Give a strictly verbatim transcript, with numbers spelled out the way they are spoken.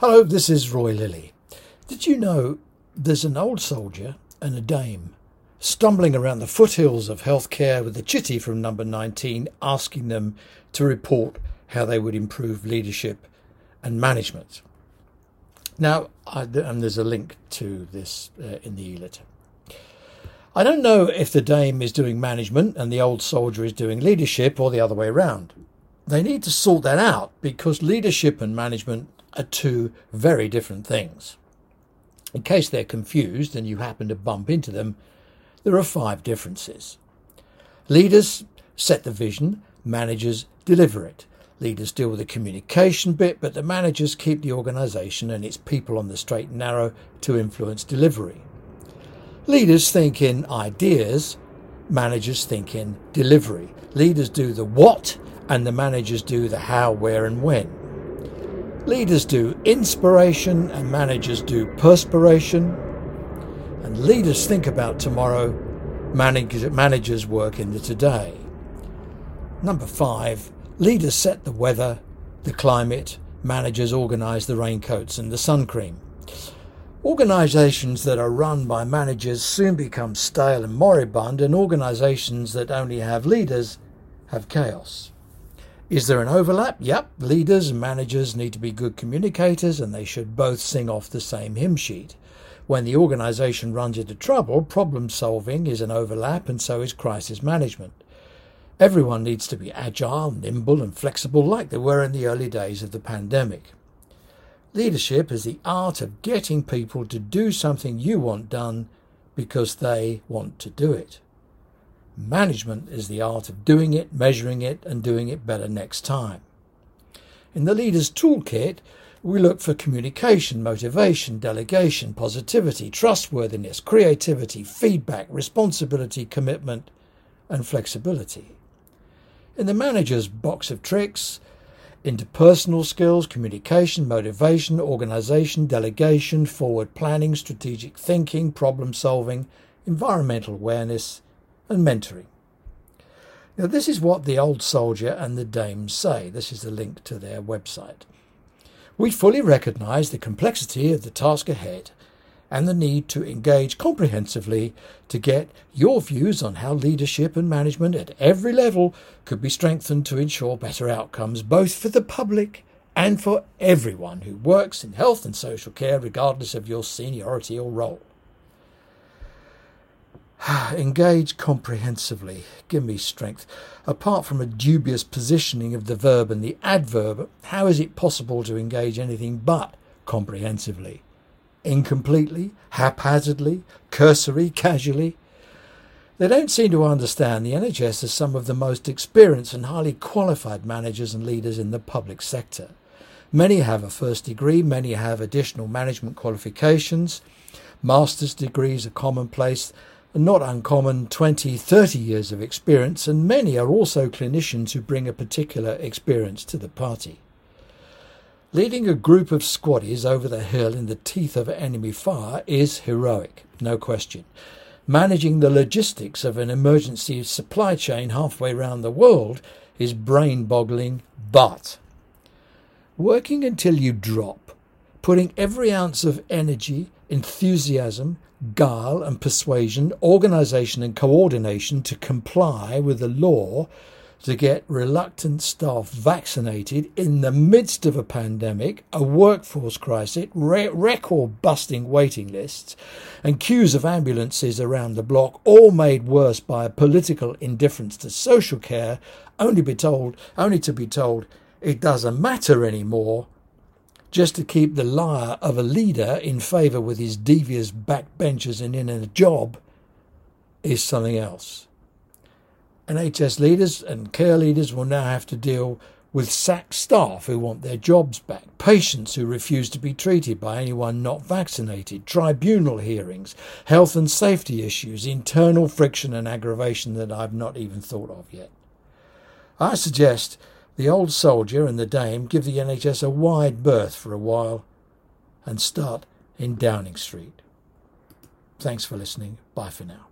Hello, this is Roy Lilly. Did you know there's an old soldier and a dame stumbling around the foothills of healthcare with a chitty from number nineteen asking them to report how they would improve leadership and management? Now, I, and there's a link to this uh, in the e-letter. I don't know if the dame is doing management and the old soldier is doing leadership or the other way around. They need to sort that out because leadership and management are two very different things. In case they're confused and you happen to bump into them, there are five differences. Leaders set the vision, managers deliver it. Leaders deal with the communication bit, but the managers keep the organisation and its people on the straight and narrow to influence delivery. Leaders think in ideas, managers think in delivery. Leaders do the what and the managers do the how, where and when. Leaders do inspiration and managers do perspiration. And leaders think about tomorrow, manage, managers work in the today. Number five, leaders set the weather, the climate, managers organise the raincoats and the sun cream. Organisations that are run by managers soon become stale and moribund, and organisations that only have leaders have chaos. Is there an overlap? Yep, leaders and managers need to be good communicators and they should both sing off the same hymn sheet. When the organisation runs into trouble, problem solving is an overlap and so is crisis management. Everyone needs to be agile, nimble and flexible like they were in the early days of the pandemic. Leadership is the art of getting people to do something you want done because they want to do it. Management is the art of doing it, measuring it, and doing it better next time. In the Leader's Toolkit, we look for communication, motivation, delegation, positivity, trustworthiness, creativity, feedback, responsibility, commitment, and flexibility. In the Manager's Box of Tricks, interpersonal skills, communication, motivation, organisation, delegation, forward planning, strategic thinking, problem solving, environmental awareness, and mentoring. Now this is what the old soldier and the dame say. This is the link to their website. We fully recognise the complexity of the task ahead and the need to engage comprehensively to get your views on how leadership and management at every level could be strengthened to ensure better outcomes both for the public and for everyone who works in health and social care regardless of your seniority or role. Engage comprehensively. Give me strength. Apart from a dubious positioning of the verb and the adverb, how is it possible to engage anything but comprehensively? Incompletely, haphazardly, cursory, casually? They don't seem to understand the N H S as some of the most experienced and highly qualified managers and leaders in the public sector. Many have a first degree, many have additional management qualifications. Master's degrees are commonplace. Not uncommon twenty, thirty years of experience, and many are also clinicians who bring a particular experience to the party. Leading a group of squaddies over the hill in the teeth of enemy fire is heroic, no question. Managing the logistics of an emergency supply chain halfway round the world is brain-boggling, but working until you drop, putting every ounce of energy, enthusiasm, guile and persuasion, organisation and coordination to comply with the law to get reluctant staff vaccinated in the midst of a pandemic, a workforce crisis, re- record-busting waiting lists and queues of ambulances around the block, all made worse by a political indifference to social care, only be told, only to be told it doesn't matter anymore, just to keep the liar of a leader in favour with his devious backbenchers and in a job is something else. N H S leaders and care leaders will now have to deal with sacked staff who want their jobs back, patients who refuse to be treated by anyone not vaccinated, tribunal hearings, health and safety issues, internal friction and aggravation that I've not even thought of yet. I suggest the old soldier and the dame give the N H S a wide berth for a while and start in Downing Street. Thanks for listening. Bye for now.